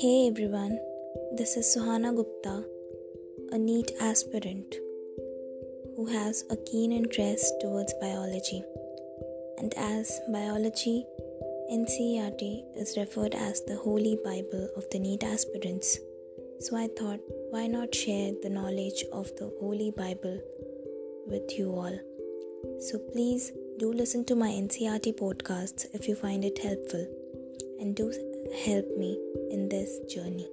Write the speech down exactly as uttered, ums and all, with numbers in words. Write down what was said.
Hey everyone, this is Suhana Gupta, a NEET aspirant who has a keen interest towards biology. And as biology, N C E R T is referred as the holy Bible of the NEET aspirants. So I thought, why not share the knowledge of the holy Bible with you all? So please do listen to my N C E R T podcasts if you find it helpful, and do help me in this journey.